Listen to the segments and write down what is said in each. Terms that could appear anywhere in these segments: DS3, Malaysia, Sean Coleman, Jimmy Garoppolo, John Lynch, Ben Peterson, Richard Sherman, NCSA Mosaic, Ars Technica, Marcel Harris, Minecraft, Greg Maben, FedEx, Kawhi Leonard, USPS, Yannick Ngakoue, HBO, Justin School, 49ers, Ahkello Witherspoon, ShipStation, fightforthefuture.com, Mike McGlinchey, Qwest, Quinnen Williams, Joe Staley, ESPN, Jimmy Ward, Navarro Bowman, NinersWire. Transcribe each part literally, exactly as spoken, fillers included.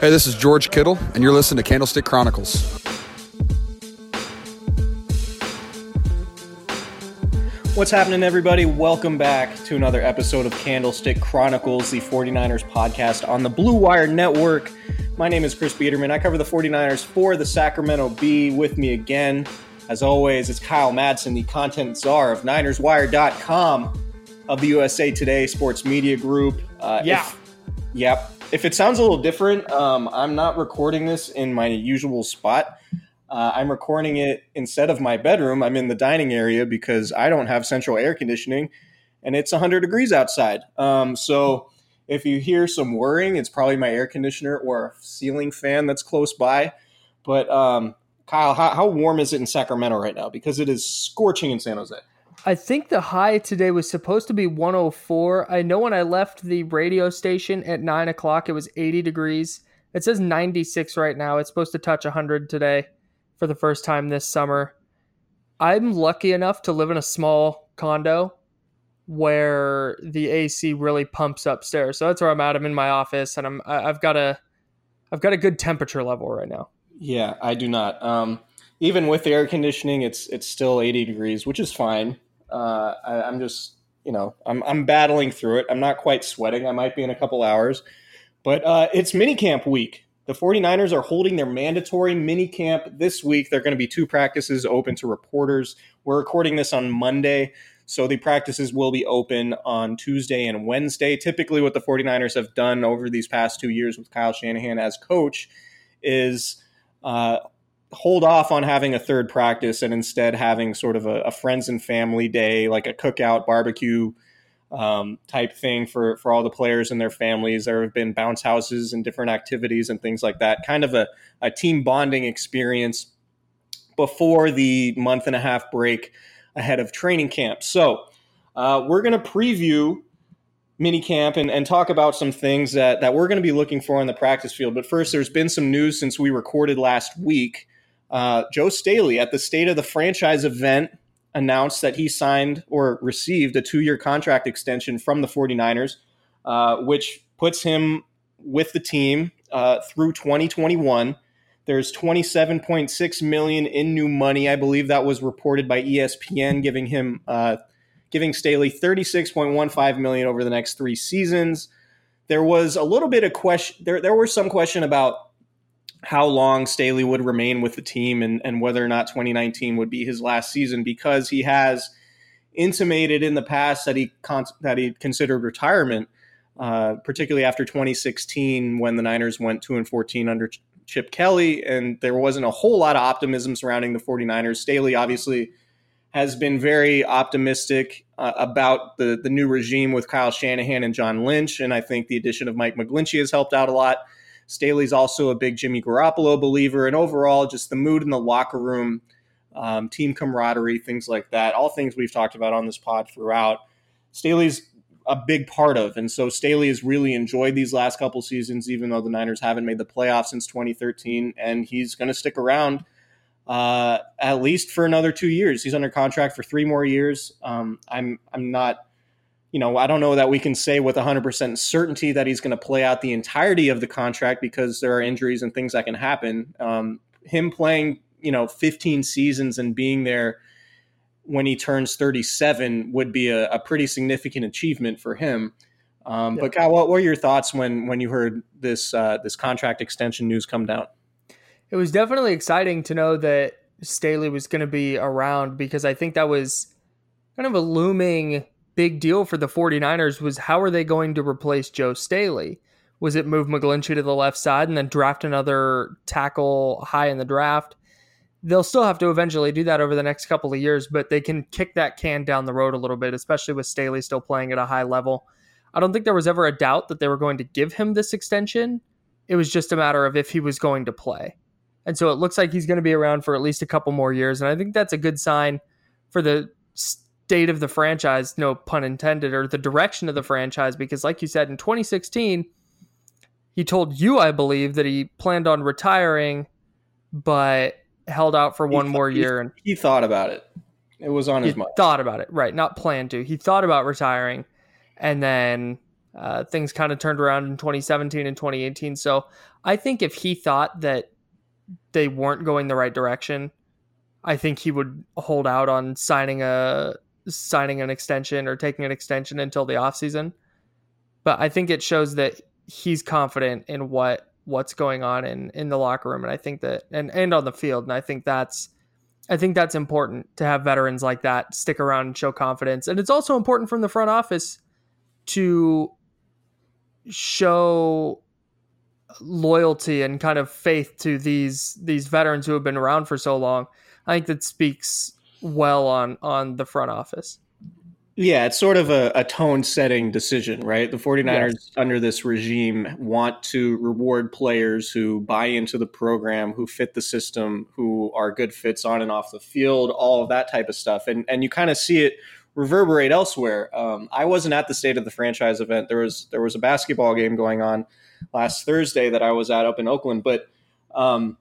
Hey, this is George Kittle, and you're listening to Candlestick Chronicles. What's happening, everybody? Welcome back to another episode of Candlestick Chronicles, the 49ers podcast on the Blue Wire Network. My name is Chris Biederman. I cover the 49ers for the Sacramento Bee. With me again, as always, it's Kyle Madsen, the content czar of Niners Wire dot com, of the U S A Today Sports Media Group. Uh, yeah. If, yep. If it sounds a little different, um, I'm not recording this in my usual spot. Uh, I'm recording it instead of my bedroom. I'm in the dining area because I don't have central air conditioning, and it's one hundred degrees outside. Um, so if you hear some whirring, it's probably my air conditioner or a ceiling fan that's close by. But um, Kyle, how, how warm is it in Sacramento right now? Because it is scorching in San Jose. I think the high today was supposed to be one oh four. I know when I left the radio station at nine o'clock, it was eighty degrees. It says ninety-six right now. It's supposed to touch one hundred today for the first time this summer. I'm lucky enough to live in a small condo where the A C really pumps upstairs. So that's where I'm at. I'm in my office, and I'm, I've got a, I've got a good temperature level right now. Yeah, I do not. Um, even with the air conditioning, it's it's still eighty degrees, which is fine. Uh, I, I'm just, you know, I'm I'm battling through it. I'm not quite sweating. I might be in a couple hours, but uh, it's minicamp week. The 49ers are holding their mandatory minicamp this week. There are going to be two practices open to reporters. We're recording this on Monday, so the practices will be open on Tuesday and Wednesday. Typically what the 49ers have done over these past two years with Kyle Shanahan as coach is uh, hold off on having a third practice and instead having sort of a, a friends and family day, like a cookout barbecue um, type thing for, for all the players and their families. There have been bounce houses and different activities and things like that, kind of a, a team bonding experience before the month and a half break ahead of training camp. So uh, we're going to preview minicamp and, and talk about some things that, that we're going to be looking for on the practice field. But first, there's been some news since we recorded last week. Uh, Joe Staley at the State of the Franchise event announced that he signed or received a two-year contract extension from the 49ers, uh, which puts him with the team uh, through twenty twenty-one. There's twenty-seven point six million dollars in new money. I believe that was reported by E S P N, giving him uh, giving Staley thirty-six point one five million dollars over the next three seasons. There was a little bit of question. There, there was some question about how long Staley would remain with the team and, and whether or not twenty nineteen would be his last season, because he has intimated in the past that he con- that he considered retirement, uh, particularly after twenty sixteen when the Niners went two and fourteen under Ch- Chip Kelly, and there wasn't a whole lot of optimism surrounding the 49ers. Staley obviously has been very optimistic uh, about the, the new regime with Kyle Shanahan and John Lynch. And I think the addition of Mike McGlinchey has helped out a lot. Staley's also a big Jimmy Garoppolo believer. And overall, just the mood in the locker room, um, team camaraderie, things like that, all things we've talked about on this pod throughout, Staley's a big part of. And so Staley has really enjoyed these last couple seasons, even though the Niners haven't made the playoffs since twenty thirteen. And he's going to stick around uh, at least for another two years. He's under contract for three more years. Um, I'm I'm not, you know, I don't know that we can say with one hundred percent certainty that he's going to play out the entirety of the contract because there are injuries and things that can happen. Um, him playing, you know, fifteen seasons and being there when he turns thirty-seven would be a, a pretty significant achievement for him. Um, yeah. But Kyle, what were your thoughts when, when you heard this, uh, this contract extension news come down? It was definitely exciting to know that Staley was going to be around, because I think that was kind of a looming big deal for the 49ers was how are they going to replace Joe Staley? Was it move McGlinchey to the left side and then draft another tackle high in the draft? They'll still have to eventually do that over the next couple of years, but they can kick that can down the road a little bit, especially with Staley still playing at a high level. I don't think there was ever a doubt that they were going to give him this extension. It was just a matter of if he was going to play. And so it looks like he's going to be around for at least a couple more years. And I think that's a good sign for the state of the franchise, no pun intended, or the direction of the franchise, because like you said, in twenty sixteen, he told you, I believe, that he planned on retiring, but held out for one more year. And he thought about it. It was on his mind. Thought about it. Right. Not planned to. He thought about retiring, and then uh, things kind of turned around in twenty seventeen and twenty eighteen. So I think if he thought that they weren't going the right direction, I think he would hold out on signing a signing an extension or taking an extension until the offseason. But I think it shows that he's confident in what what's going on in, in the locker room. And I think that, and, and on the field. And I think that's, I think that's important to have veterans like that stick around and show confidence. And it's also important from the front office to show loyalty and kind of faith to these, these veterans who have been around for so long. I think that speaks well on, on the front office. Yeah, it's sort of a, a tone-setting decision, right? The 49ers yes. under this regime want to reward players who buy into the program, who fit the system, who are good fits on and off the field, all of that type of stuff. And and you kind of see it reverberate elsewhere. Um, I wasn't at the State of the Franchise event. There was there was a basketball game going on last Thursday that I was at up in Oakland. But, um,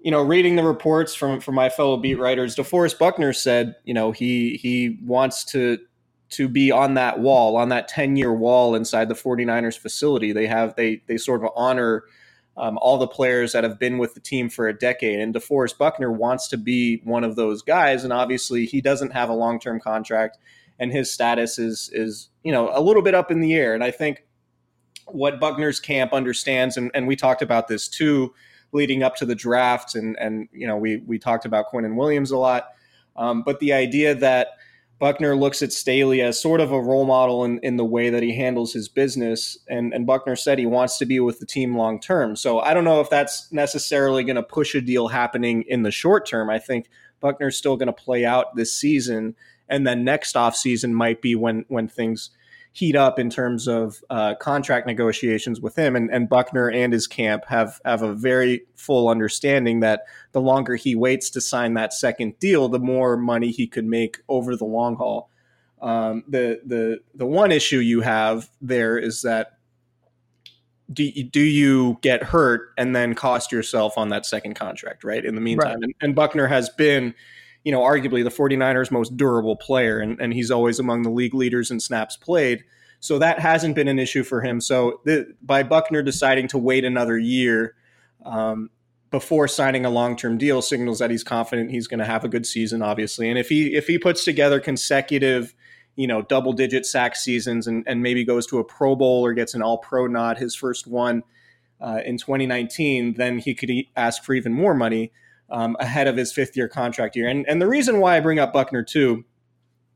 you know, reading the reports from, from my fellow beat writers, DeForest Buckner said, you know, he he wants to – to be on that wall, on that ten-year wall inside the 49ers facility. They have they they sort of honor um, all the players that have been with the team for a decade. And DeForest Buckner wants to be one of those guys. And obviously he doesn't have a long-term contract, and his status is, is you know, a little bit up in the air. And I think what Buckner's camp understands, and, and we talked about this too, leading up to the draft, and, and you know, we, we talked about Quinnen Williams a lot. Um, but the idea that Buckner looks at Staley as sort of a role model in, in the way that he handles his business. And, and Buckner said he wants to be with the team long term. So I don't know if that's necessarily going to push a deal happening in the short term. I think Buckner's still going to play out this season. And then next offseason might be when when things heat up in terms of uh, contract negotiations with him. And, and Buckner and his camp have, have a very full understanding that the longer he waits to sign that second deal, the more money he could make over the long haul. Um, the the the one issue you have there is that do, do you get hurt and then cost yourself on that second contract, right, in the meantime? Right. And, and Buckner has been, you know, arguably the 49ers most durable player, and, and he's always among the league leaders in snaps played. So that hasn't been an issue for him. So the, by Buckner deciding to wait another year um, before signing a long-term deal signals that he's confident he's going to have a good season, obviously. And if he if he puts together consecutive, you know, double-digit sack seasons and, and maybe goes to a Pro Bowl or gets an All-Pro nod, his first one uh, in twenty nineteen, then he could e- ask for even more money. Um, ahead of his fifth year contract year. And and the reason why I bring up Buckner too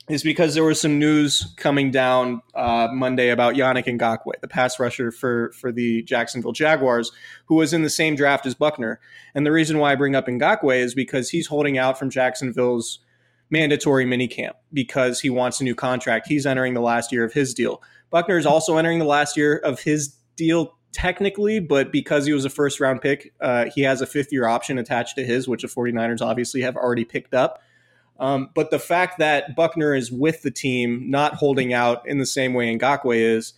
is because there was some news coming down uh, Monday about Yannick Ngakoue, the pass rusher for, for the Jacksonville Jaguars, who was in the same draft as Buckner. And the reason why I bring up Ngakoue is because he's holding out from Jacksonville's mandatory minicamp because he wants a new contract. He's entering the last year of his deal. Buckner is also entering the last year of his deal technically, but because he was a first round pick, uh, he has a fifth year option attached to his, which the 49ers obviously have already picked up. Um, but the fact that Buckner is with the team, not holding out in the same way Ngakoue is,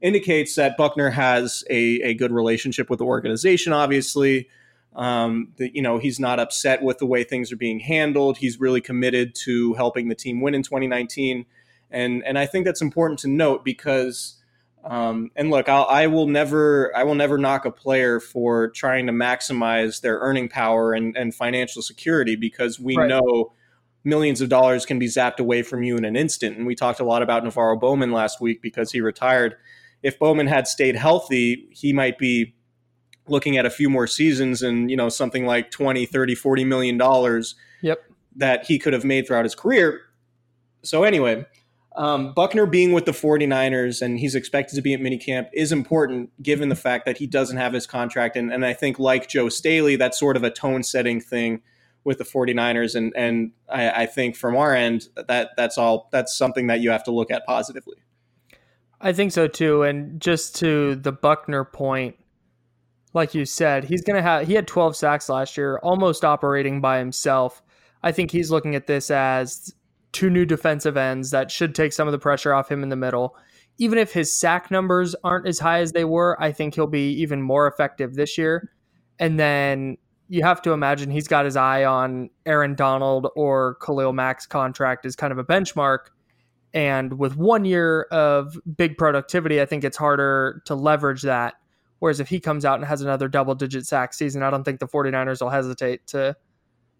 indicates that Buckner has a, a good relationship with the organization, obviously. Um, that, you know, he's not upset with the way things are being handled. He's really committed to helping the team win in twenty nineteen. And, and I think that's important to note because, um, and look, I'll, I will never, I will never knock a player for trying to maximize their earning power and, and financial security, because we right. know millions of dollars can be zapped away from you in an instant. And we talked a lot about Navarro Bowman last week because he retired. If Bowman had stayed healthy, he might be looking at a few more seasons and, you know, something like twenty, thirty, forty million dollars yep. that he could have made throughout his career. So anyway, um, Buckner being with the 49ers and he's expected to be at minicamp is important given the fact that he doesn't have his contract. And, and I think like Joe Staley, that's sort of a tone setting thing with the 49ers. And, and I, I think from our end that that's all, that's something that you have to look at positively. I think so too. And just to the Buckner point, like you said, he's going to have, he had twelve sacks last year, almost operating by himself. I think he's looking at this as two new defensive ends that should take some of the pressure off him in the middle. Even if his sack numbers aren't as high as they were, I think he'll be even more effective this year. And then you have to imagine he's got his eye on Aaron Donald or Khalil Mack's contract as kind of a benchmark. And with one year of big productivity, I think it's harder to leverage that. Whereas if he comes out and has another double-digit sack season, I don't think the 49ers will hesitate to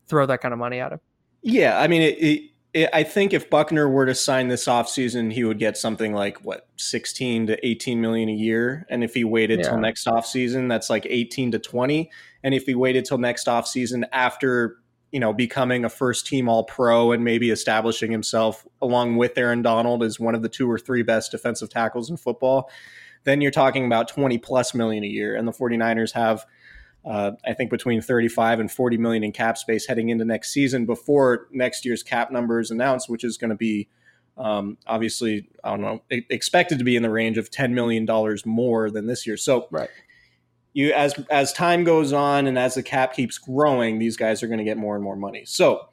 throw that kind of money at him. Yeah, I mean, it, it, it, I think if Buckner were to sign this offseason, he would get something like, what, sixteen to eighteen million a year. And if he waited yeah. till next offseason, that's like eighteen to twenty. And if he waited till next offseason after, you know, becoming a first-team All-Pro and maybe establishing himself along with Aaron Donald as one of the two or three best defensive tackles in football, then you're talking about twenty plus million a year. And the 49ers have, uh, I think, between thirty-five and forty million in cap space heading into next season before next year's cap number is announced, which is going to be um, obviously, I don't know, expected to be in the range of ten million dollars more than this year. So right. you, as, as time goes on and as the cap keeps growing, these guys are going to get more and more money. So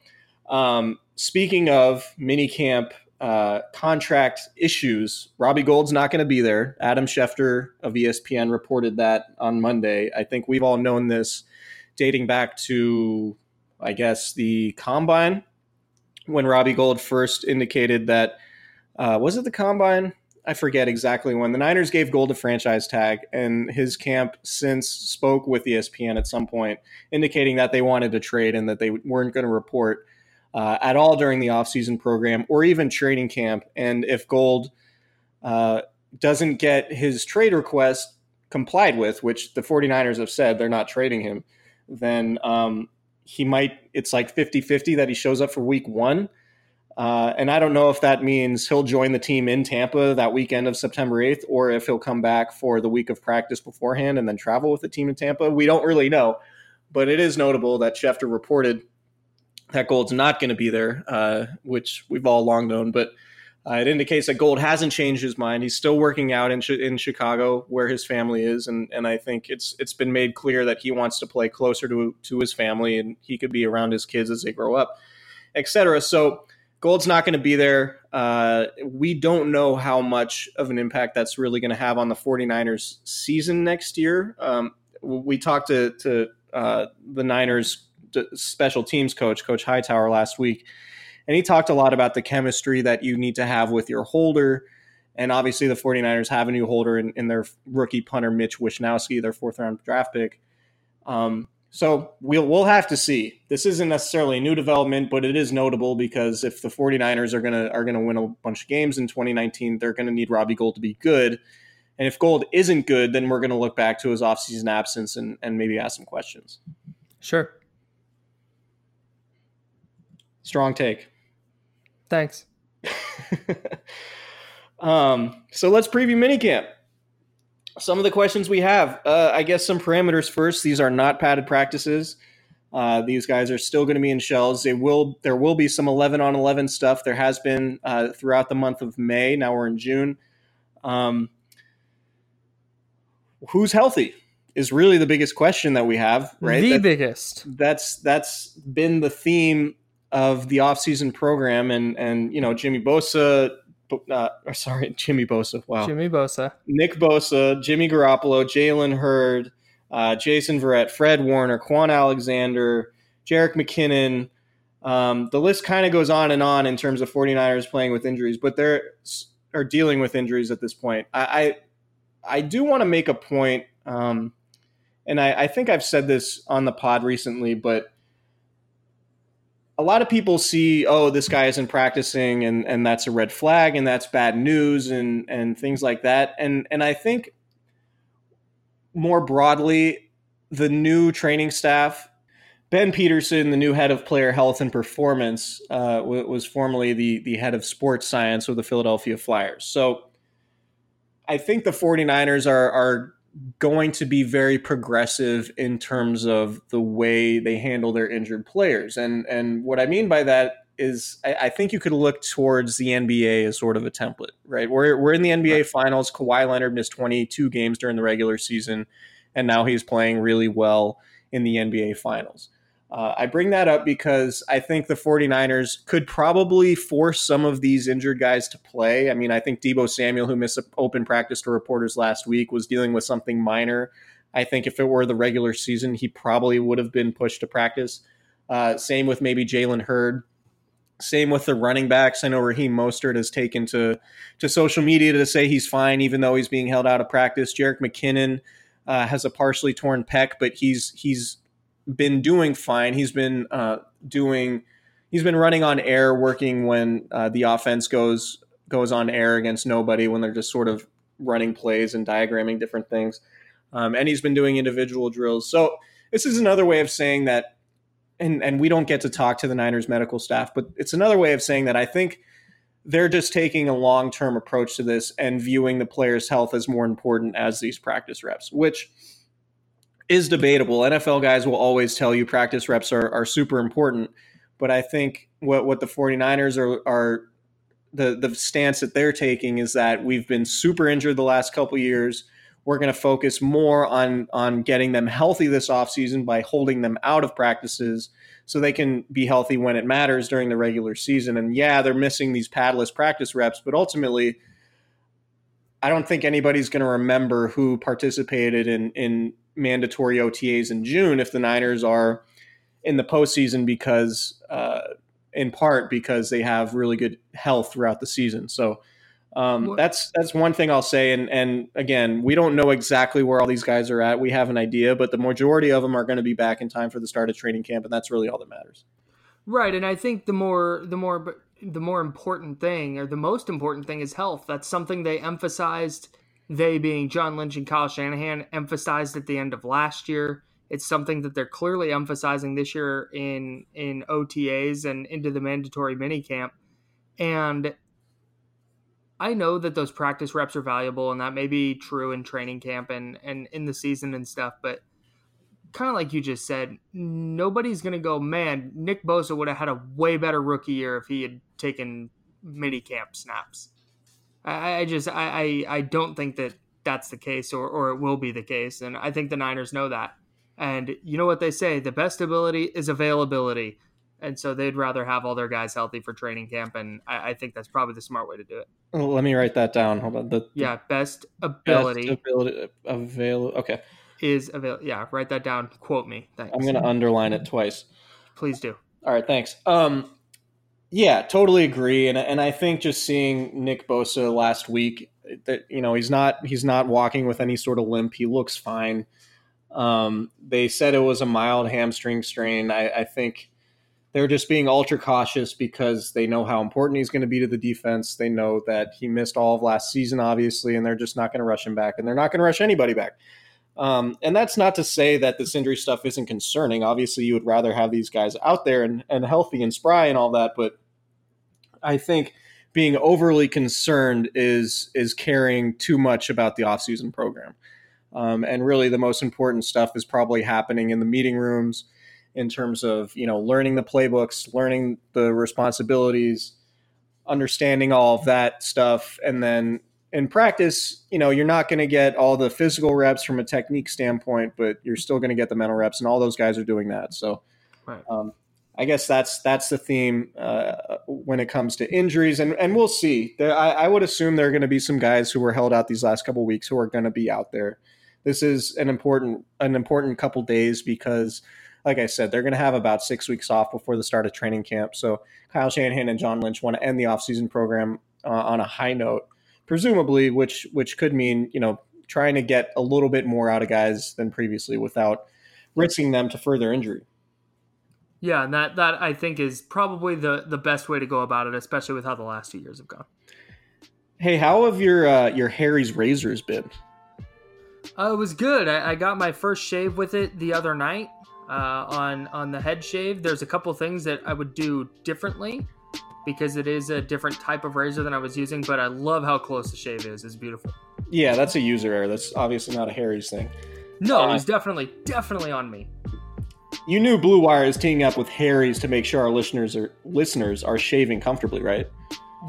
um, speaking of minicamp, Uh, contract issues. Robbie Gould's not going to be there. Adam Schefter of E S P N reported that on Monday. I think we've all known this dating back to, I guess, the Combine, when Robbie Gould first indicated that, uh, was it the Combine? I forget exactly when. The Niners gave Gould a franchise tag, and his camp since spoke with E S P N at some point, indicating that they wanted to trade and that they weren't going to report Uh, at all during the offseason program or even training camp. And if Gould uh, doesn't get his trade request complied with, which the 49ers have said they're not trading him, then um, he might, it's like fifty-fifty that he shows up for week one. Uh, and I don't know if that means he'll join the team in Tampa that weekend of September eighth, or if he'll come back for the week of practice beforehand and then travel with the team in Tampa. We don't really know, but it is notable that Schefter reported that Gould's not going to be there, uh, which we've all long known, but uh, it indicates that Gould hasn't changed his mind. He's still working out in chi- in Chicago where his family is. And, and I think it's, it's been made clear that he wants to play closer to, to his family and he could be around his kids as they grow up, et cetera. So Gould's not going to be there. Uh, we don't know how much of an impact that's really going to have on the 49ers season next year. Um, we talked to, to uh, the Niners special teams coach, Coach Hightower, last week. And he talked a lot about the chemistry that you need to have with your holder. And obviously the 49ers have a new holder in, in their rookie punter, Mitch Wishnowsky, their fourth round draft pick. Um, so we'll, we'll have to see. This isn't necessarily a new development, but it is notable because if the 49ers are going to, are going to win a bunch of games in twenty nineteen, they're going to need Robbie Gould to be good. And if Gould isn't good, then we're going to look back to his offseason absence and, and maybe ask some questions. Sure. Strong take. Thanks. um, so let's preview minicamp. Some of the questions we have, uh, I guess some parameters first. These are not padded practices. Uh, these guys are still going to be in shells. They will. There will be some eleven on eleven stuff. There has been uh, throughout the month of May. Now we're in June. Um, who's healthy is really the biggest question that we have, right? The that, biggest. That's that's been the theme of the offseason program, and and you know Jimmy Bosa. Uh, or sorry, Jimmy Bosa. Wow, Jimmy Bosa, Nick Bosa, Jimmy Garoppolo, Jaylen Hurd. Uh, Jason Verrett, Fred Warner, Quan Alexander, Jerick McKinnon. Um, the list kind of goes on and on in terms of 49ers playing with injuries, but they're are dealing with injuries at this point. I I, I do want to make a point, um, and I, I think I've said this on the pod recently, but a lot of people see, oh, this guy isn't practicing, and, and that's a red flag, and that's bad news, and and things like that. And and I think more broadly, the new training staff, Ben Peterson, the new head of player health and performance, uh, w- was formerly the, the head of sports science with the Philadelphia Flyers. So I think the 49ers are, are going to be very progressive in terms of the way they handle their injured players. And, and what I mean by that is I, I think you could look towards the N B A as sort of a template, right? We're we're in the N B A Finals. Kawhi Leonard missed twenty-two games during the regular season, and now he's playing really well in the N B A Finals. Uh, I bring that up because I think the 49ers could probably force some of these injured guys to play. I mean, I think Deebo Samuel, who missed an open practice to reporters last week, was dealing with something minor. I think if it were the regular season, he probably would have been pushed to practice. Uh, same with maybe Jaylen Hurd. Same with the running backs. I know Raheem Mostert has taken to, to social media to say he's fine, even though he's being held out of practice. Jerick McKinnon uh, has a partially torn pec, but he's he's been doing fine. He's been uh, doing he's been running on air, working when uh, the offense goes goes on air against nobody, when they're just sort of running plays and diagramming different things. Um, and he's been doing individual drills. So this is another way of saying that. And, and we don't get to talk to the Niners medical staff, but it's another way of saying that I think they're just taking a long-term approach to this and viewing the player's health as more important as these practice reps, which is debatable. N F L guys will always tell you practice reps are, are super important, but I think what, what the 49ers are, are the, the stance that they're taking is that we've been super injured the last couple of years. We're going to focus more on on getting them healthy this offseason by holding them out of practices so they can be healthy when it matters during the regular season. And yeah, they're missing these padless practice reps, but ultimately I don't think anybody's going to remember who participated in, in mandatory O T As in June if the Niners are in the postseason, because uh, in part because they have really good health throughout the season. So Um, that's that's one thing I'll say, and and again, we don't know exactly where all these guys are at. We have an idea, but the majority of them are going to be back in time for the start of training camp, and that's really all that matters. Right, and I think the more the more the more important thing, or the most important thing, is health. That's something they emphasized. They being John Lynch and Kyle Shanahan emphasized at the end of last year. It's something that they're clearly emphasizing this year in in O T As and into the mandatory minicamp, and I know that those practice reps are valuable, and that may be true in training camp and, and in the season and stuff, but kind of like you just said, nobody's going to go, man, Nick Bosa would have had a way better rookie year if he had taken minicamp snaps. I, I just, I, I, I don't think that that's the case, or, or it will be the case, and I think the Niners know that. And you know what they say, the best ability is availability, and so they'd rather have all their guys healthy for training camp, and I, I think that's probably the smart way to do it. Well, let me write that down. Hold on. The, the yeah, best ability, best ability avail. Okay, is avail. Yeah, write that down. Quote me. Thanks. I'm going to underline it twice. Please do. All right, thanks. Um, yeah, totally agree, and and I think just seeing Nick Bosa last week, that you know he's not he's not walking with any sort of limp. He looks fine. Um, they said it was a mild hamstring strain. I, I think. They're just being ultra cautious because they know how important he's going to be to the defense. They know that he missed all of last season, obviously, and they're just not going to rush him back, and they're not going to rush anybody back. Um, and that's not to say that this injury stuff isn't concerning. Obviously, you would rather have these guys out there and, and healthy and spry and all that, but I think being overly concerned is is caring too much about the offseason program. Um, and really the most important stuff is probably happening in the meeting rooms in terms of, you know, learning the playbooks, learning the responsibilities, understanding all of that stuff. And then in practice, you know, you're not going to get all the physical reps from a technique standpoint, but you're still going to get the mental reps, and all those guys are doing that. So right. um, I guess that's that's the theme uh, when it comes to injuries. And, and we'll see. There, I, I would assume there are going to be some guys who were held out these last couple of weeks who are going to be out there. This is an important an important couple days because, like I said, they're going to have about six weeks off before the start of training camp. So Kyle Shanahan and John Lynch want to end the offseason program uh, on a high note, presumably, which which could mean, you know, trying to get a little bit more out of guys than previously without risking them to further injury. Yeah, and that, that I think is probably the, the best way to go about it, especially with how the last two years have gone. Hey, how have your uh, your Harry's razors been? Uh, it was good. I, I got my first shave with it the other night uh, on on the head shave. There's a couple things that I would do differently because it is a different type of razor than I was using, but I love how close the shave is. It's beautiful. Yeah, that's a user error. That's obviously not a Harry's thing. No, uh, it was definitely, definitely on me. You knew Blue Wire is teaming up with Harry's to make sure our listeners are listeners are shaving comfortably, right?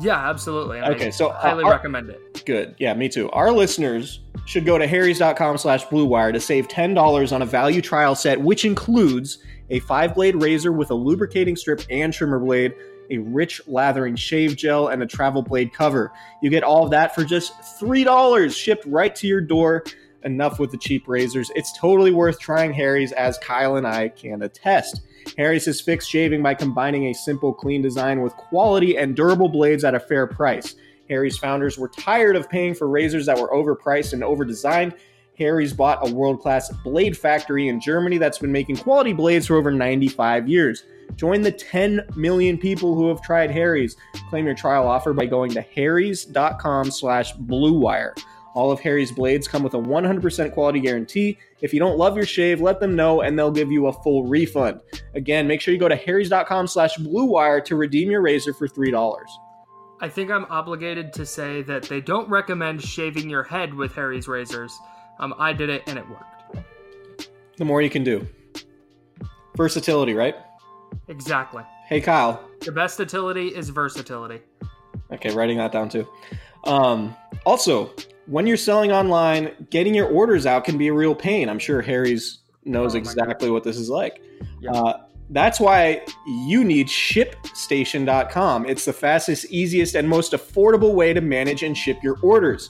Yeah, absolutely. Okay, I so highly our, recommend it. Good. Yeah, me too. Our listeners should go to harrys.com slash blue wire to save ten dollars on a value trial set, which includes a five-blade razor with a lubricating strip and trimmer blade, a rich lathering shave gel, and a travel blade cover. You get all of that for just three dollars shipped right to your door. Enough with the cheap razors. It's totally worth trying Harry's, as Kyle and I can attest. Harry's has fixed shaving by combining a simple, clean design with quality and durable blades at a fair price. Harry's founders were tired of paying for razors that were overpriced and overdesigned. Harry's bought a world-class blade factory in Germany that's been making quality blades for over ninety-five years. Join the ten million people who have tried Harry's. Claim your trial offer by going to harrys.com slash bluewire. All of Harry's blades come with a one hundred percent quality guarantee. If you don't love your shave, let them know, and they'll give you a full refund. Again, make sure you go to harrys.com slash bluewire to redeem your razor for three dollars. I think I'm obligated to say that they don't recommend shaving your head with Harry's razors. Um, I did it, and it worked. The more you can do. Versatility, right? Exactly. Hey, Kyle. The best utility is versatility. Okay, writing that down, too. Um, also... When you're selling online, getting your orders out can be a real pain. I'm sure Harry's knows oh exactly God. what this is like. Yeah. Uh, that's why you need ship station dot com. It's the fastest, easiest, and most affordable way to manage and ship your orders.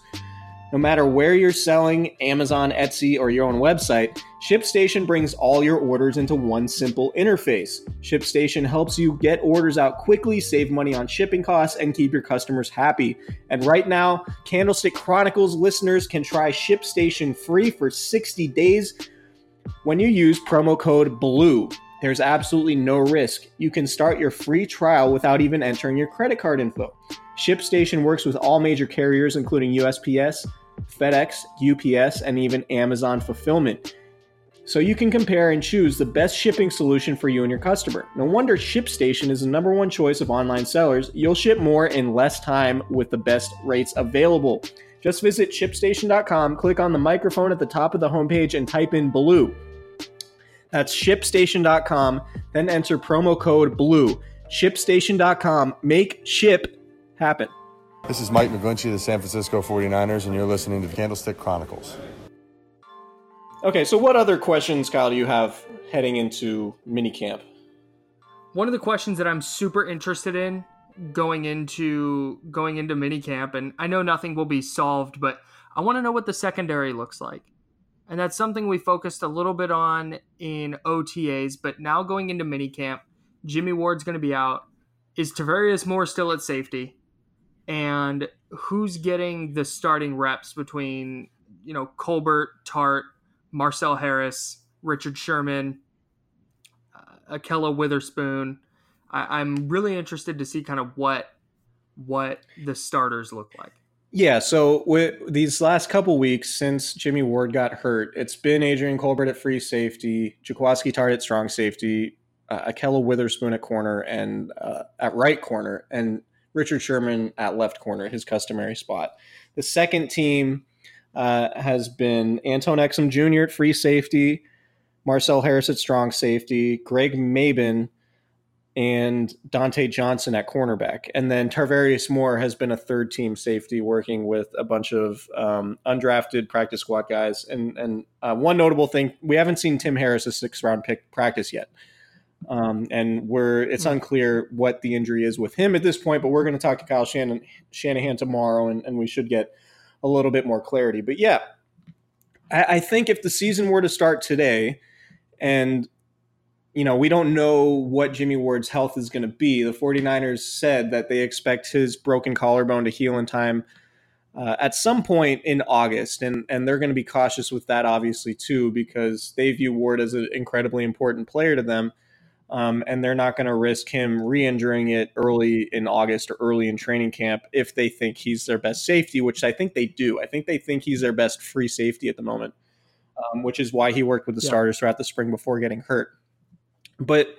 No matter where you're selling, Amazon, Etsy, or your own website, ShipStation brings all your orders into one simple interface. ShipStation helps you get orders out quickly, save money on shipping costs, and keep your customers happy. And right now, Candlestick Chronicles listeners can try ShipStation free for sixty days when you use promo code BLUE. There's absolutely no risk. You can start your free trial without even entering your credit card info. ShipStation works with all major carriers, including U S P S, FedEx, U P S, and even Amazon Fulfillment. So you can compare and choose the best shipping solution for you and your customer. No wonder ShipStation is the number one choice of online sellers. You'll ship more in less time with the best rates available. Just visit ship station dot com, click on the microphone at the top of the homepage, and type in BLUE. That's ship station dot com, then enter promo code BLUE. ship station dot com, make ship happen. This is Mike McGlinchey of the San Francisco forty-niners, and you're listening to the Candlestick Chronicles. Okay, so what other questions, Kyle, do you have heading into minicamp? One of the questions that I'm super interested in going into going into minicamp, and I know nothing will be solved, but I want to know what the secondary looks like. And that's something we focused a little bit on in O T As, but now going into minicamp, Jimmy Ward's going to be out. Is Tavarius Moore still at safety? And who's getting the starting reps between, you know, Colbert, Tartt, Marcel Harris, Richard Sherman, uh, Ahkello Witherspoon? I- I'm really interested to see kind of what what the starters look like. Yeah, so with these last couple weeks since Jimmy Ward got hurt, it's been Adrian Colbert at free safety, Jaquiski Tartt at strong safety, uh, Ahkello Witherspoon at corner and uh, at right corner, and Richard Sherman at left corner, his customary spot. The second team uh, has been Anton Exum Junior at free safety, Marcel Harris at strong safety, Greg Maben and Dante Johnson at cornerback. And then Tavarius Moore has been a third team safety working with a bunch of um, undrafted practice squad guys. And, and uh, one notable thing, we haven't seen Tim Harris, a sixth round pick, practice yet. Um, and we're, it's unclear what the injury is with him at this point, but we're going to talk to Kyle Shannon, Shanahan tomorrow, and, and we should get a little bit more clarity. But yeah, I, I think if the season were to start today and, you know, we don't know what Jimmy Ward's health is going to be. The 49ers said that they expect his broken collarbone to heal in time uh, at some point in August. And, and they're going to be cautious with that, obviously, too, because they view Ward as an incredibly important player to them. Um, and they're not going to risk him re-injuring it early in August or early in training camp if they think he's their best safety, which I think they do. I think they think he's their best free safety at the moment, um, which is why he worked with the yeah. starters throughout the spring before getting hurt. But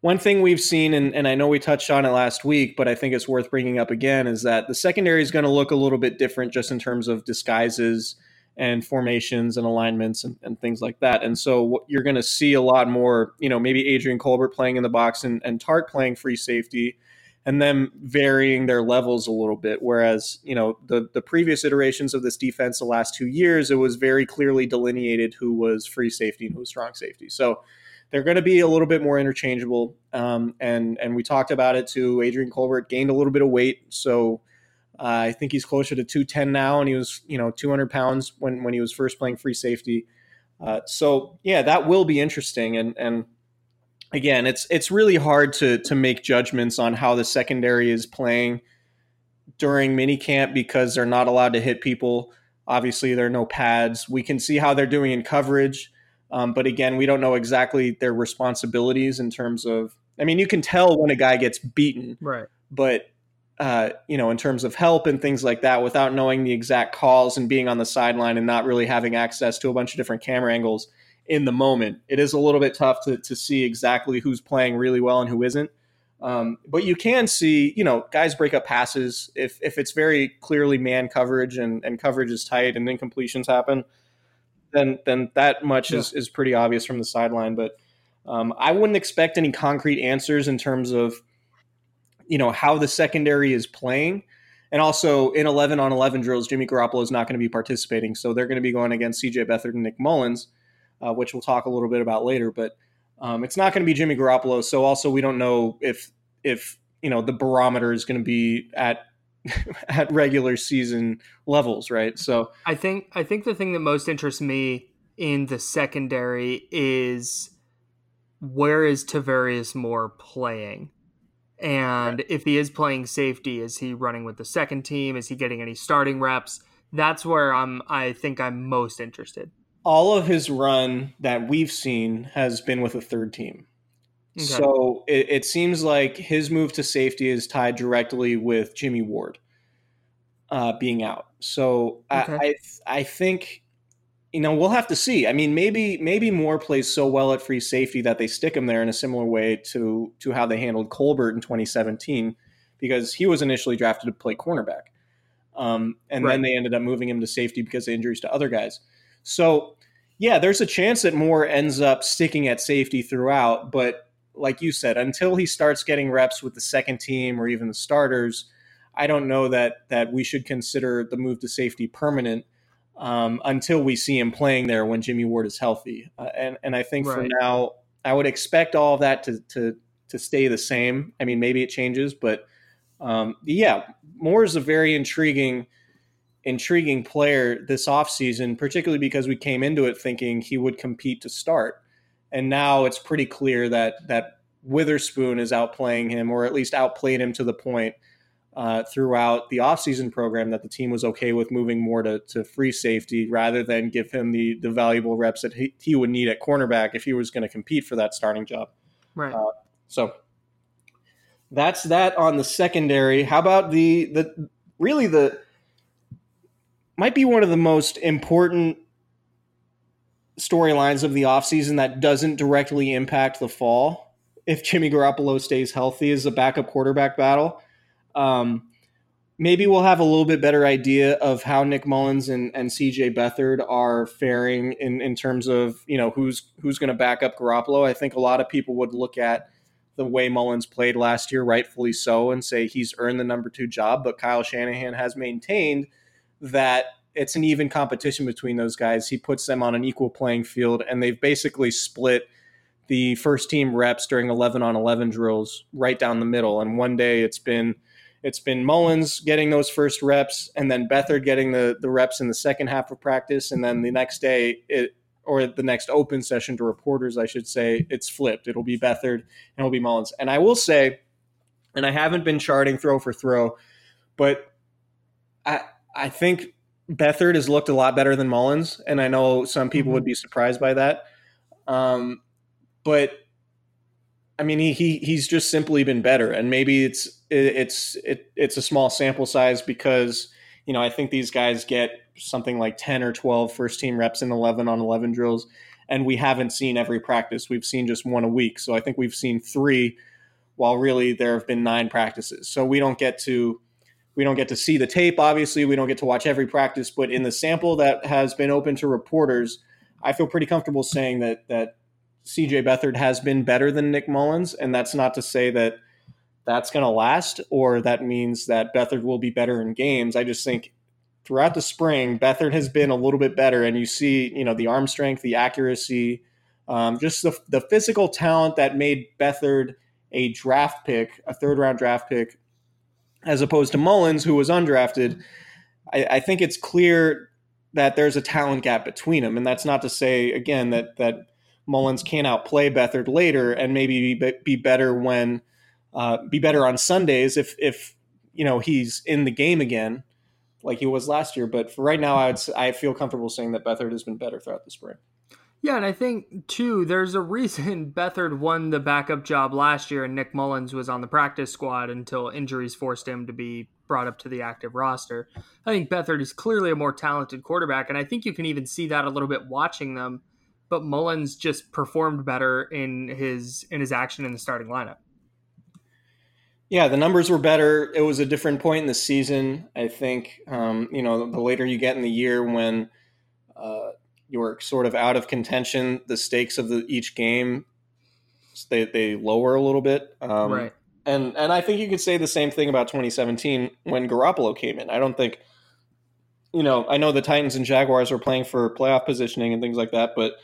one thing we've seen, and, and I know we touched on it last week, but I think it's worth bringing up again, is that the secondary is going to look a little bit different just in terms of disguises and formations and alignments and, and things like that. And so you're going to see a lot more, you know, maybe Adrian Colbert playing in the box and, and Tartt playing free safety and them varying their levels a little bit. Whereas, you know, the, the previous iterations of this defense the last two years, it was very clearly delineated who was free safety and who was strong safety. So they're going to be a little bit more interchangeable. Um, and, and we talked about it too. Adrian Colbert gained a little bit of weight. So Uh, I think he's closer to two ten now, and he was, you know, two hundred pounds when, when he was first playing free safety. Uh, so, yeah, that will be interesting. And and again, it's it's really hard to to make judgments on how the secondary is playing during minicamp because they're not allowed to hit people. Obviously, there are no pads. We can see how they're doing in coverage. Um, but again, we don't know exactly their responsibilities in terms of – I mean, you can tell when a guy gets beaten. Right. But – Uh, you know, in terms of help and things like that, without knowing the exact calls and being on the sideline and not really having access to a bunch of different camera angles in the moment, it is a little bit tough to, to see exactly who's playing really well and who isn't. Um, but you can see, you know, guys break up passes. If if it's very clearly man coverage and, and coverage is tight and incompletions happen, then then that much yeah. is, is pretty obvious from the sideline. But um, I wouldn't expect any concrete answers in terms of, you know, how the secondary is playing. And also in eleven on eleven drills, Jimmy Garoppolo is not going to be participating. So they're going to be going against C J Beathard and Nick Mullins, uh, which we'll talk a little bit about later, but um, it's not going to be Jimmy Garoppolo. So also we don't know if, if, you know, the barometer is going to be at, at regular season levels. Right. So I think, I think the thing that most interests me in the secondary is where is Tavarius Moore playing? And if he is playing safety, is he running with the second team? Is he getting any starting reps? That's where I'm, I think I'm most interested. All of his run that we've seen has been with a third team. Okay. So it, it seems like his move to safety is tied directly with Jimmy Ward uh, being out. So okay. I, I, I think, you know, we'll have to see. I mean, maybe maybe Moore plays so well at free safety that they stick him there in a similar way to to how they handled Colbert in twenty seventeen, because he was initially drafted to play cornerback. Um, and right. then they ended up moving him to safety because of injuries to other guys. So, yeah, there's a chance that Moore ends up sticking at safety throughout. But like you said, until he starts getting reps with the second team or even the starters, I don't know that that we should consider the move to safety permanent. Um, until we see him playing there when Jimmy Ward is healthy. Uh, and, and I think right. for now, I would expect all of that to, to, to stay the same. I mean, maybe it changes, but um, yeah, Moore is a very intriguing, intriguing player this offseason, particularly because we came into it thinking he would compete to start. And now it's pretty clear that, that Witherspoon is outplaying him, or at least outplayed him to the point Uh, throughout the offseason program that the team was okay with moving Moore to, to free safety rather than give him the, the valuable reps that he, he would need at cornerback if he was going to compete for that starting job. Right. Uh, so that's that on the secondary. How about the, the really the might be one of the most important storylines of the offseason that doesn't directly impact the fall, if Jimmy Garoppolo stays healthy, is the backup quarterback battle. Um, maybe we'll have a little bit better idea of how Nick Mullins and, and C J Beathard are faring in, in terms of, you know, who's who's going to back up Garoppolo. I think a lot of people would look at the way Mullins played last year, rightfully so, and say he's earned the number two job. But Kyle Shanahan has maintained that it's an even competition between those guys. He puts them on an equal playing field, and they've basically split the first team reps during eleven on eleven drills right down the middle. And one day it's been it's been Mullins getting those first reps, and then Beathard getting the, the reps in the second half of practice. And then the next day it, or the next open session to reporters, I should say, it's flipped. It'll be Beathard and it'll be Mullins. And I will say, and I haven't been charting throw for throw, but I I think Beathard has looked a lot better than Mullins, and I know some people mm-hmm. would be surprised by that. Um, but I mean, he, he he's just simply been better, and maybe it's it, it's it, it's a small sample size because, you know, I think these guys get something like ten or twelve first team reps in eleven on eleven drills, and we haven't seen every practice. We've seen just one a week, so I think we've seen three, while really there have been nine practices. So we don't get to. We don't get to see the tape, obviously. We don't get to watch every practice. But in the sample that has been open to reporters, I feel pretty comfortable saying that that C J Beathard has been better than Nick Mullins. And that's not to say that that's going to last or that means that Beathard will be better in games. I just think throughout the spring, Beathard has been a little bit better. And you see, you know, the arm strength, the accuracy, um, just the, the physical talent that made Beathard a draft pick, a third-round draft pick, as opposed to Mullins, who was undrafted. I, I think it's clear that there's a talent gap between them. And that's not to say, again, that that Mullins can't outplay Beathard later and maybe be, be better when uh, be better on Sundays if, if you know, he's in the game again like he was last year. But for right now, I, would, I feel comfortable saying that Beathard has been better throughout the spring. Yeah, and I think, too, there's a reason Beathard won the backup job last year and Nick Mullins was on the practice squad until injuries forced him to be brought up to the active roster. I think Beathard is clearly a more talented quarterback, and I think you can even see that a little bit watching them, but Mullins just performed better in his in his action in the starting lineup. Yeah, the numbers were better. It was a different point in the season. I think, um, you know, the later you get in the year when uh, – you're sort of out of contention, the stakes of the, each game, they, they lower a little bit. Um, right. And and I think you could say the same thing about twenty seventeen when Garoppolo came in. I don't think, you know, I know the Titans and Jaguars were playing for playoff positioning and things like that, but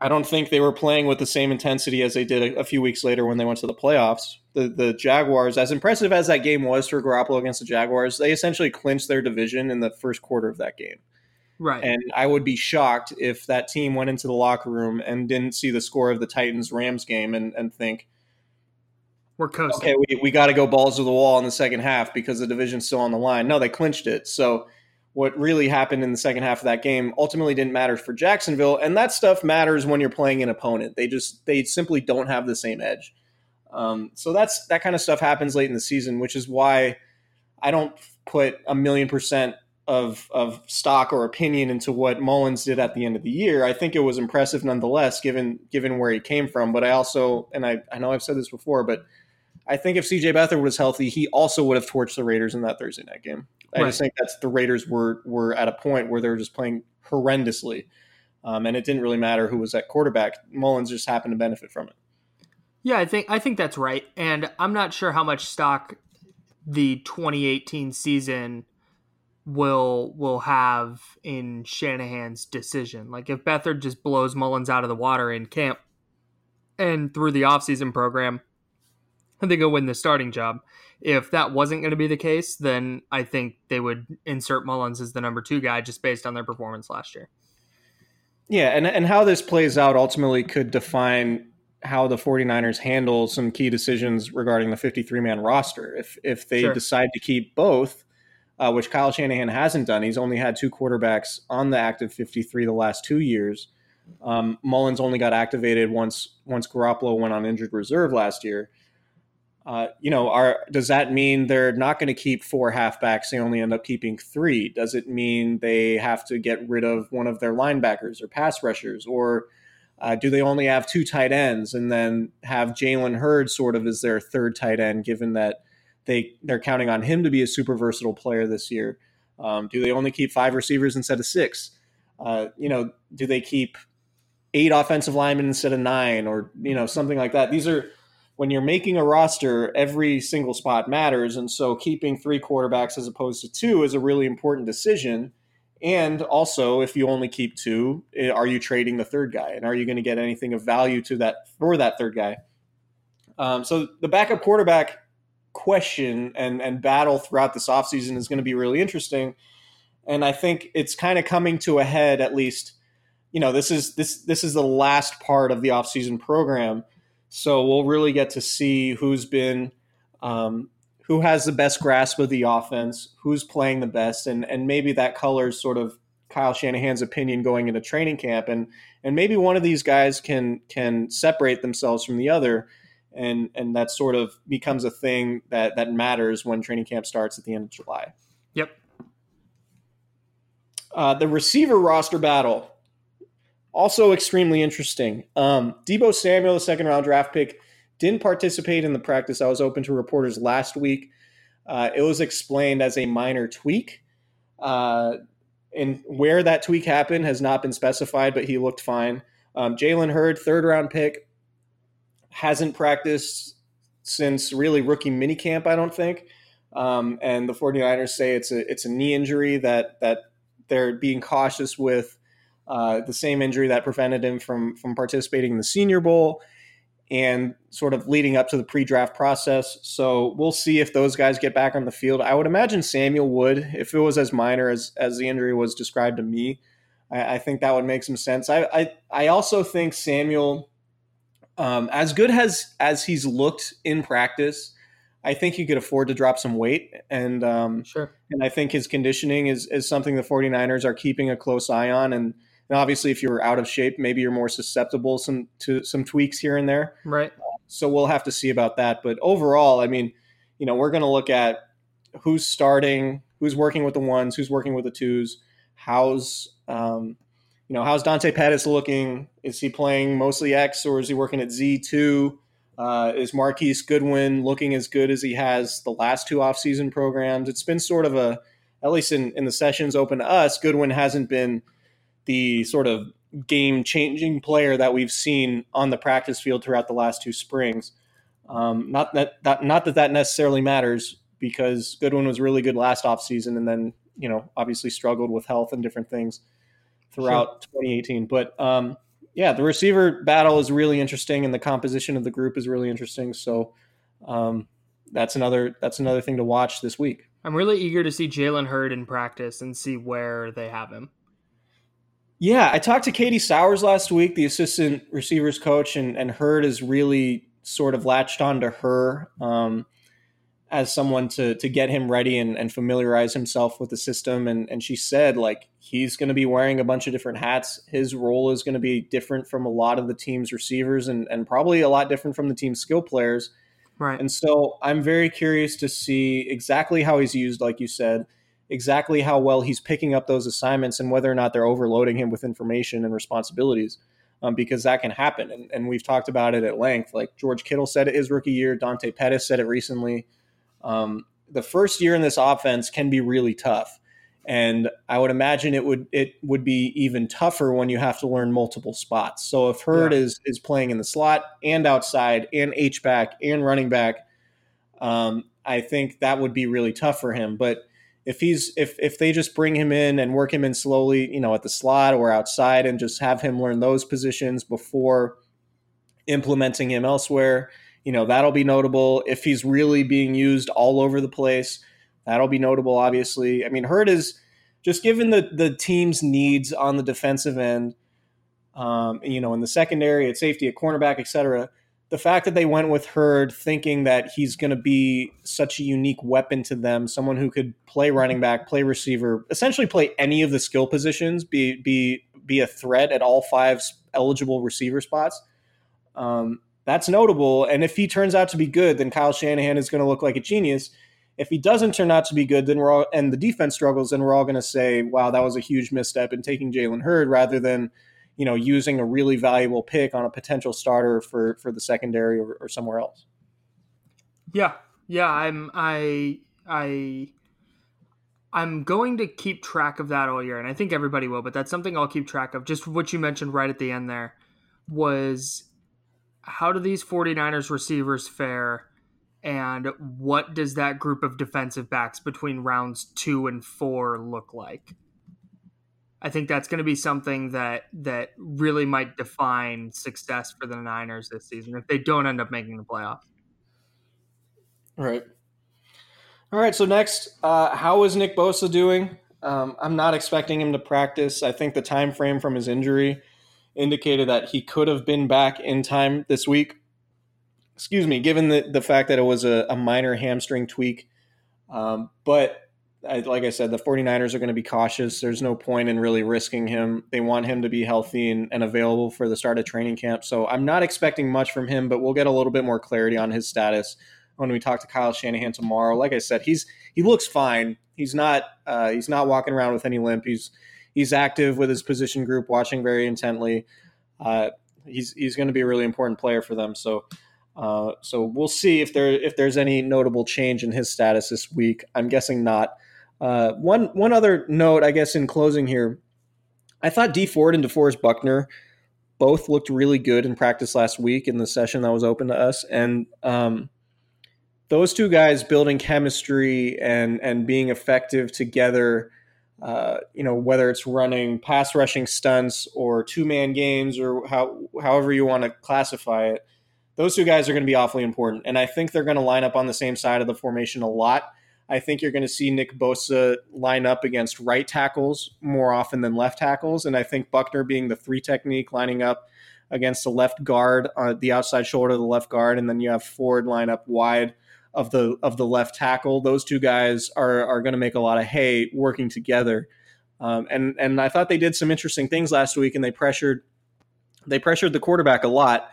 I don't think they were playing with the same intensity as they did a, a few weeks later when they went to the playoffs. The, the Jaguars, as impressive as that game was for Garoppolo against the Jaguars, they essentially clinched their division in the first quarter of that game. Right. And I would be shocked if that team went into the locker room and didn't see the score of the Titans-Rams game and, and think, we're coasting. Okay, we, we got to go balls to the wall in the second half because the division's still on the line. No, they clinched it. So what really happened in the second half of that game ultimately didn't matter for Jacksonville, and that stuff matters when you're playing an opponent. They just they simply don't have the same edge. Um, so that's that kind of stuff happens late in the season, which is why I don't put a million percent of of stock or opinion into what Mullins did at the end of the year. I think it was impressive nonetheless, given given where he came from. But I also, and I, I know I've said this before, but I think if C J Beathard was healthy, he also would have torched the Raiders in that Thursday night game. Right. I just think that's the Raiders were were at a point where they were just playing horrendously. Um, and it didn't really matter who was at quarterback. Mullins just happened to benefit from it. Yeah, I think I think that's right. And I'm not sure how much stock the twenty eighteen season will will have in Shanahan's decision. Like if Beathard just blows Mullins out of the water in camp and through the offseason program, I think he'll win the starting job. If that wasn't going to be the case, then I think they would insert Mullins as the number two guy just based on their performance last year. Yeah, and, and how this plays out ultimately could define how the 49ers handle some key decisions regarding the fifty-three man roster. If if they sure. decide to keep both, Uh, which Kyle Shanahan hasn't done. He's only had two quarterbacks on the active fifty-three the last two years. Um, Mullins only got activated once once Garoppolo went on injured reserve last year. Uh, you know, are, does that mean they're not going to keep four halfbacks? They only end up keeping three. Does it mean they have to get rid of one of their linebackers or pass rushers? Or uh, do they only have two tight ends and then have Jaylen Hurd sort of as their third tight end, given that they, they're counting on him to be a super versatile player this year. Um, do they only keep five receivers instead of six? Uh, you know, do they keep eight offensive linemen instead of nine, or, you know, something like that? These are, when you're making a roster, every single spot matters. And so keeping three quarterbacks as opposed to two is a really important decision. And also, if you only keep two, are you trading the third guy? And are you going to get anything of value to that for that third guy? Um, so the backup quarterback question and, and battle throughout this offseason is going to be really interesting. And I think it's kind of coming to a head, at least, you know, this is this this is the last part of the offseason program. So we'll really get to see who's been um, who has the best grasp of the offense, who's playing the best, and and maybe that colors sort of Kyle Shanahan's opinion going into training camp. And and maybe one of these guys can can separate themselves from the other. And and that sort of becomes a thing that, that matters when training camp starts at the end of July. Yep. Uh, the receiver roster battle, also extremely interesting. Um, Deebo Samuel, the second-round draft pick, didn't participate in the practice that was open to reporters last week. Uh, it was explained as a minor tweak. Uh, and where that tweak happened has not been specified, but he looked fine. Um, Jaylen Hurd, third-round pick, hasn't practiced since really rookie minicamp, I don't think. Um, and the 49ers say it's a it's a knee injury that that they're being cautious with, uh, the same injury that prevented him from from participating in the Senior Bowl and sort of leading up to the pre-draft process. So we'll see if those guys get back on the field. I would imagine Samuel would, if it was as minor as, as the injury was described to me. I, I think that would make some sense. I, I, I also think Samuel, um, as good as, as he's looked in practice, I think he could afford to drop some weight, and um, sure. And I think his conditioning is, is something the 49ers are keeping a close eye on. And, and obviously, if you're out of shape, maybe you're more susceptible some to some tweaks here and there. Right. Uh, so we'll have to see about that. But overall, I mean, you know, we're going to look at who's starting, who's working with the ones, who's working with the twos, how's um, you know, how's Dante Pettis looking? Is he playing mostly X, or is he working at Z two? Uh, is Marquise Goodwin looking as good as he has the last two offseason programs? It's been sort of a, at least in, in the sessions open to us, Goodwin hasn't been the sort of game-changing player that we've seen on the practice field throughout the last two springs. Um, not that, that not that that necessarily matters, because Goodwin was really good last offseason and then, you know, obviously struggled with health and different things throughout sure. twenty eighteen. But um yeah, the receiver battle is really interesting, and the composition of the group is really interesting. So um, that's another that's another thing to watch this week. I'm really eager to see Jaylen Hurd in practice and see where they have him. Yeah, I talked to Katie Sowers last week, the assistant receivers coach, and, and Hurd is really sort of latched onto her um, as someone to to get him ready and, and familiarize himself with the system. And, and she said, like, he's going to be wearing a bunch of different hats. His role is going to be different from a lot of the team's receivers and, and probably a lot different from the team's skill players. Right. And so I'm very curious to see exactly how he's used, like you said, exactly how well he's picking up those assignments and whether or not they're overloading him with information and responsibilities, um, because that can happen. And, and we've talked about it at length. Like George Kittle said it his rookie year. Dante Pettis said it recently. Um, the first year in this offense can be really tough. And I would imagine it would it would be even tougher when you have to learn multiple spots. So if Hurd yeah. is is playing in the slot and outside and H-back and running back, um, I think that would be really tough for him. But if he's if if they just bring him in and work him in slowly, you know, at the slot or outside, and just have him learn those positions before implementing him elsewhere, you know, that'll be notable. If he's really being used all over the place, that'll be notable, obviously. I mean, Hurd is just given the, the team's needs on the defensive end, um, you know, in the secondary, at safety, at cornerback, et cetera. The fact that they went with Hurd thinking that he's going to be such a unique weapon to them, someone who could play running back, play receiver, essentially play any of the skill positions, be be be a threat at all five eligible receiver spots. Um, that's notable. And if he turns out to be good, then Kyle Shanahan is going to look like a genius. If he doesn't turn out to be good, then we're all, and the defense struggles, then we're all going to say, wow, that was a huge misstep in taking Jaylen Hurd rather than, you know, using a really valuable pick on a potential starter for, for the secondary or, or somewhere else. Yeah, Yeah, I'm I I I'm going to keep track of that all year, and I think everybody will, but that's something I'll keep track of. Just what you mentioned right at the end there was, how do these 49ers receivers fare, and what does that group of defensive backs between rounds two and four look like? I think that's going to be something that that really might define success for the Niners this season if they don't end up making the playoffs. All right. All right, so next, uh, how is Nick Bosa doing? Um, I'm not expecting him to practice. I think the time frame from his injury indicated that he could have been back in time this week. Excuse me, given the, the fact that it was a, a minor hamstring tweak. Um, but I, like I said, the 49ers are going to be cautious. There's no point in really risking him. They want him to be healthy and, and available for the start of training camp. So I'm not expecting much from him, but we'll get a little bit more clarity on his status when we talk to Kyle Shanahan tomorrow. Like I said, he's he looks fine. He's not uh, he's not walking around with any limp. He's he's active with his position group, watching very intently. Uh, he's he's going to be a really important player for them. So. Uh, so we'll see if there if there's any notable change in his status this week. I'm guessing not. Uh, one one other note, I guess, in closing here, I thought Dee Ford and DeForest Buckner both looked really good in practice last week in the session that was open to us, and um, those two guys building chemistry and and being effective together. Uh, you know, whether it's running pass rushing stunts or two man games or how however you want to classify it. Those two guys are going to be awfully important, and I think they're going to line up on the same side of the formation a lot. I think you're going to see Nick Bosa line up against right tackles more often than left tackles, and I think Buckner being the three technique, lining up against the left guard, uh, the outside shoulder of the left guard, and then you have Ford line up wide of the of the left tackle. Those two guys are are going to make a lot of hay working together, um, and and I thought they did some interesting things last week, and they pressured they pressured the quarterback a lot.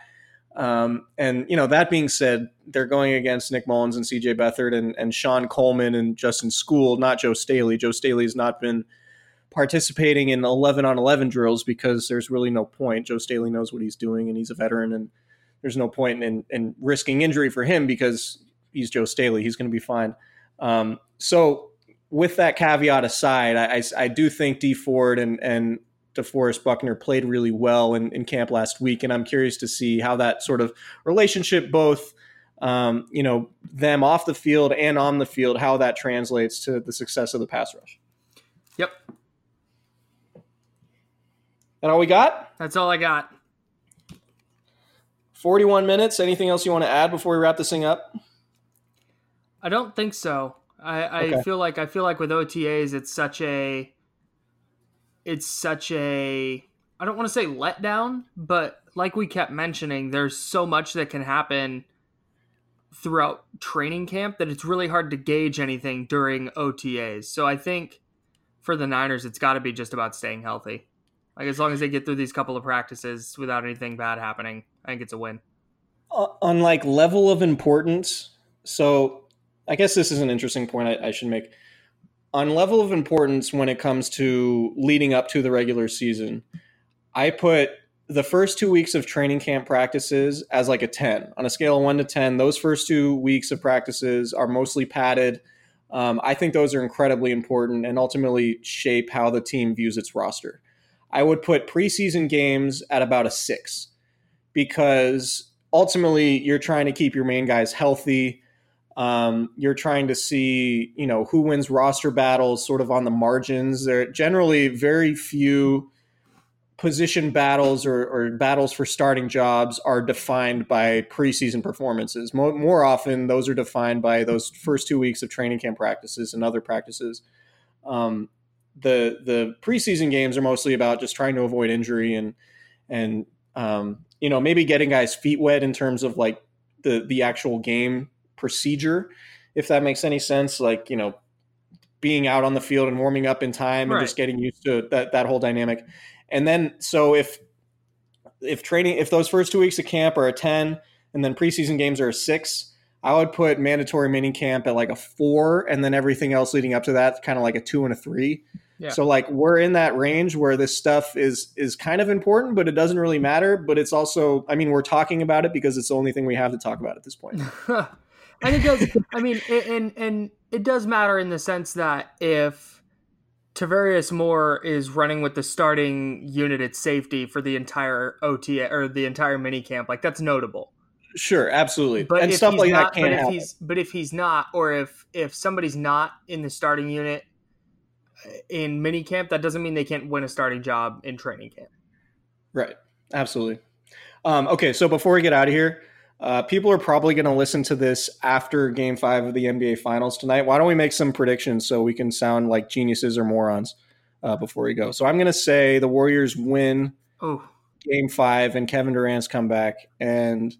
Um, and, you know, that being said, they're going against Nick Mullins and C J Beathard and, and Sean Coleman and Justin School, not Joe Staley. Joe Staley's not been participating in eleven on eleven drills because there's really no point. Joe Staley knows what he's doing and he's a veteran, and there's no point in, in risking injury for him because he's Joe Staley. He's going to be fine. Um, so with that caveat aside, I, I, I do think Dee Ford and, and, DeForest Buckner played really well in, in camp last week, and I'm curious to see how that sort of relationship, both um, you know, them off the field and on the field, how that translates to the success of the pass rush. Yep. That all we got? That's all I got. forty-one minutes. Anything else you want to add before we wrap this thing up? I don't think so. I, I okay. feel like I feel like with O T As, it's such a It's such a, I don't want to say letdown, but like we kept mentioning, there's so much that can happen throughout training camp that it's really hard to gauge anything during O T As. So I think for the Niners, it's got to be just about staying healthy. Like, as long as they get through these couple of practices without anything bad happening, I think it's a win. Uh, on like level of importance, so I guess this is an interesting point I, I should make. On level of importance when it comes to leading up to the regular season, I put the first two weeks of training camp practices as like a ten. On a scale of one to ten, those first two weeks of practices are mostly padded. Um, I think those are incredibly important and ultimately shape how the team views its roster. I would put preseason games at about a six because ultimately you're trying to keep your main guys healthy. Um, you're trying to see, you know, who wins roster battles sort of on the margins. There are generally very few position battles or, or battles for starting jobs are defined by preseason performances. More, more often, those are defined by those first two weeks of training camp practices and other practices. Um, the the preseason games are mostly about just trying to avoid injury and, and um, you know, maybe getting guys' feet wet in terms of like the the actual game procedure, if that makes any sense, like, you know, being out on the field and warming up in time, right, and just getting used to that, that whole dynamic. And then, so if, if training, if those first two weeks of camp are a ten and then preseason games are a six, I would put mandatory mini camp at like a four and then everything else leading up to that, kind of like a two and a three. Yeah. So like we're in that range where this stuff is, is kind of important, but it doesn't really matter. But it's also, I mean, we're talking about it because it's the only thing we have to talk about at this point. And it does. I mean, it, and and it does matter in the sense that if Tavarius Moore is running with the starting unit at safety for the entire O T A or the entire minicamp, like that's notable. Sure, absolutely. But and stuff like not, that can't but happen. If he's, but if he's not, or if if somebody's not in the starting unit in minicamp, that doesn't mean they can't win a starting job in training camp. Right. Absolutely. Um, okay, so before we get out of here, uh, people are probably going to listen to this after Game five of the N B A Finals tonight. Why don't we make some predictions so we can sound like geniuses or morons uh, before we go? So I'm going to say the Warriors win oh. Game five and Kevin Durant's comeback, and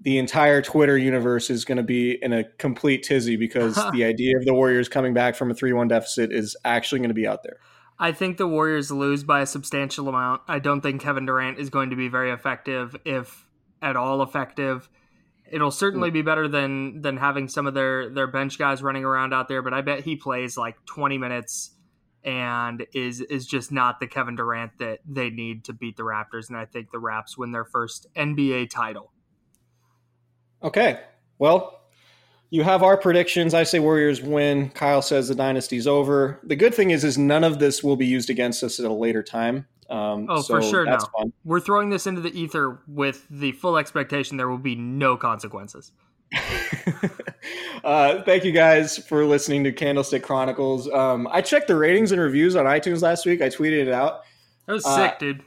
the entire Twitter universe is going to be in a complete tizzy because the idea of the Warriors coming back from a three one deficit is actually going to be out there. I think the Warriors lose by a substantial amount. I don't think Kevin Durant is going to be very effective, if at all effective. It'll certainly be better than than having some of their, their bench guys running around out there, but I bet he plays like twenty minutes and is is just not the Kevin Durant that they need to beat the Raptors, and I think the Raps win their first N B A title. Okay, well, you have our predictions. I say Warriors win. Kyle says the dynasty's over. The good thing is, is none of this will be used against us at a later time. Um, oh, so for sure. That's no. Fun. We're throwing this into the ether with the full expectation there will be no consequences. uh, thank you guys for listening to Candlestick Chronicles. Um, I checked the ratings and reviews on iTunes last week. I tweeted it out. That was uh, sick, dude.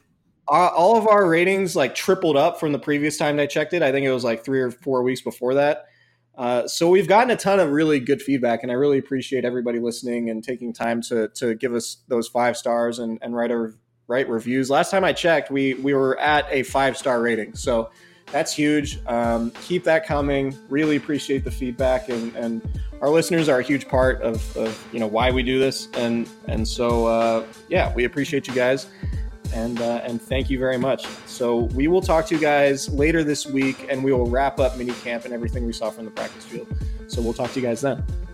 Uh, all of our ratings like tripled up from the previous time I checked it. I think it was like three or four weeks before that. Uh, so we've gotten a ton of really good feedback, and I really appreciate everybody listening and taking time to to give us those five stars and, and write our, write reviews. Last time I checked, we we were at a five-star rating, so that's huge. Um, keep that coming. Really appreciate the feedback, and, and our listeners are a huge part of, of you know why we do this, and and so uh, yeah, we appreciate you guys, and uh, and thank you very much. So we will talk to you guys later this week, and we will wrap up minicamp and everything we saw from the practice field. So we'll talk to you guys then.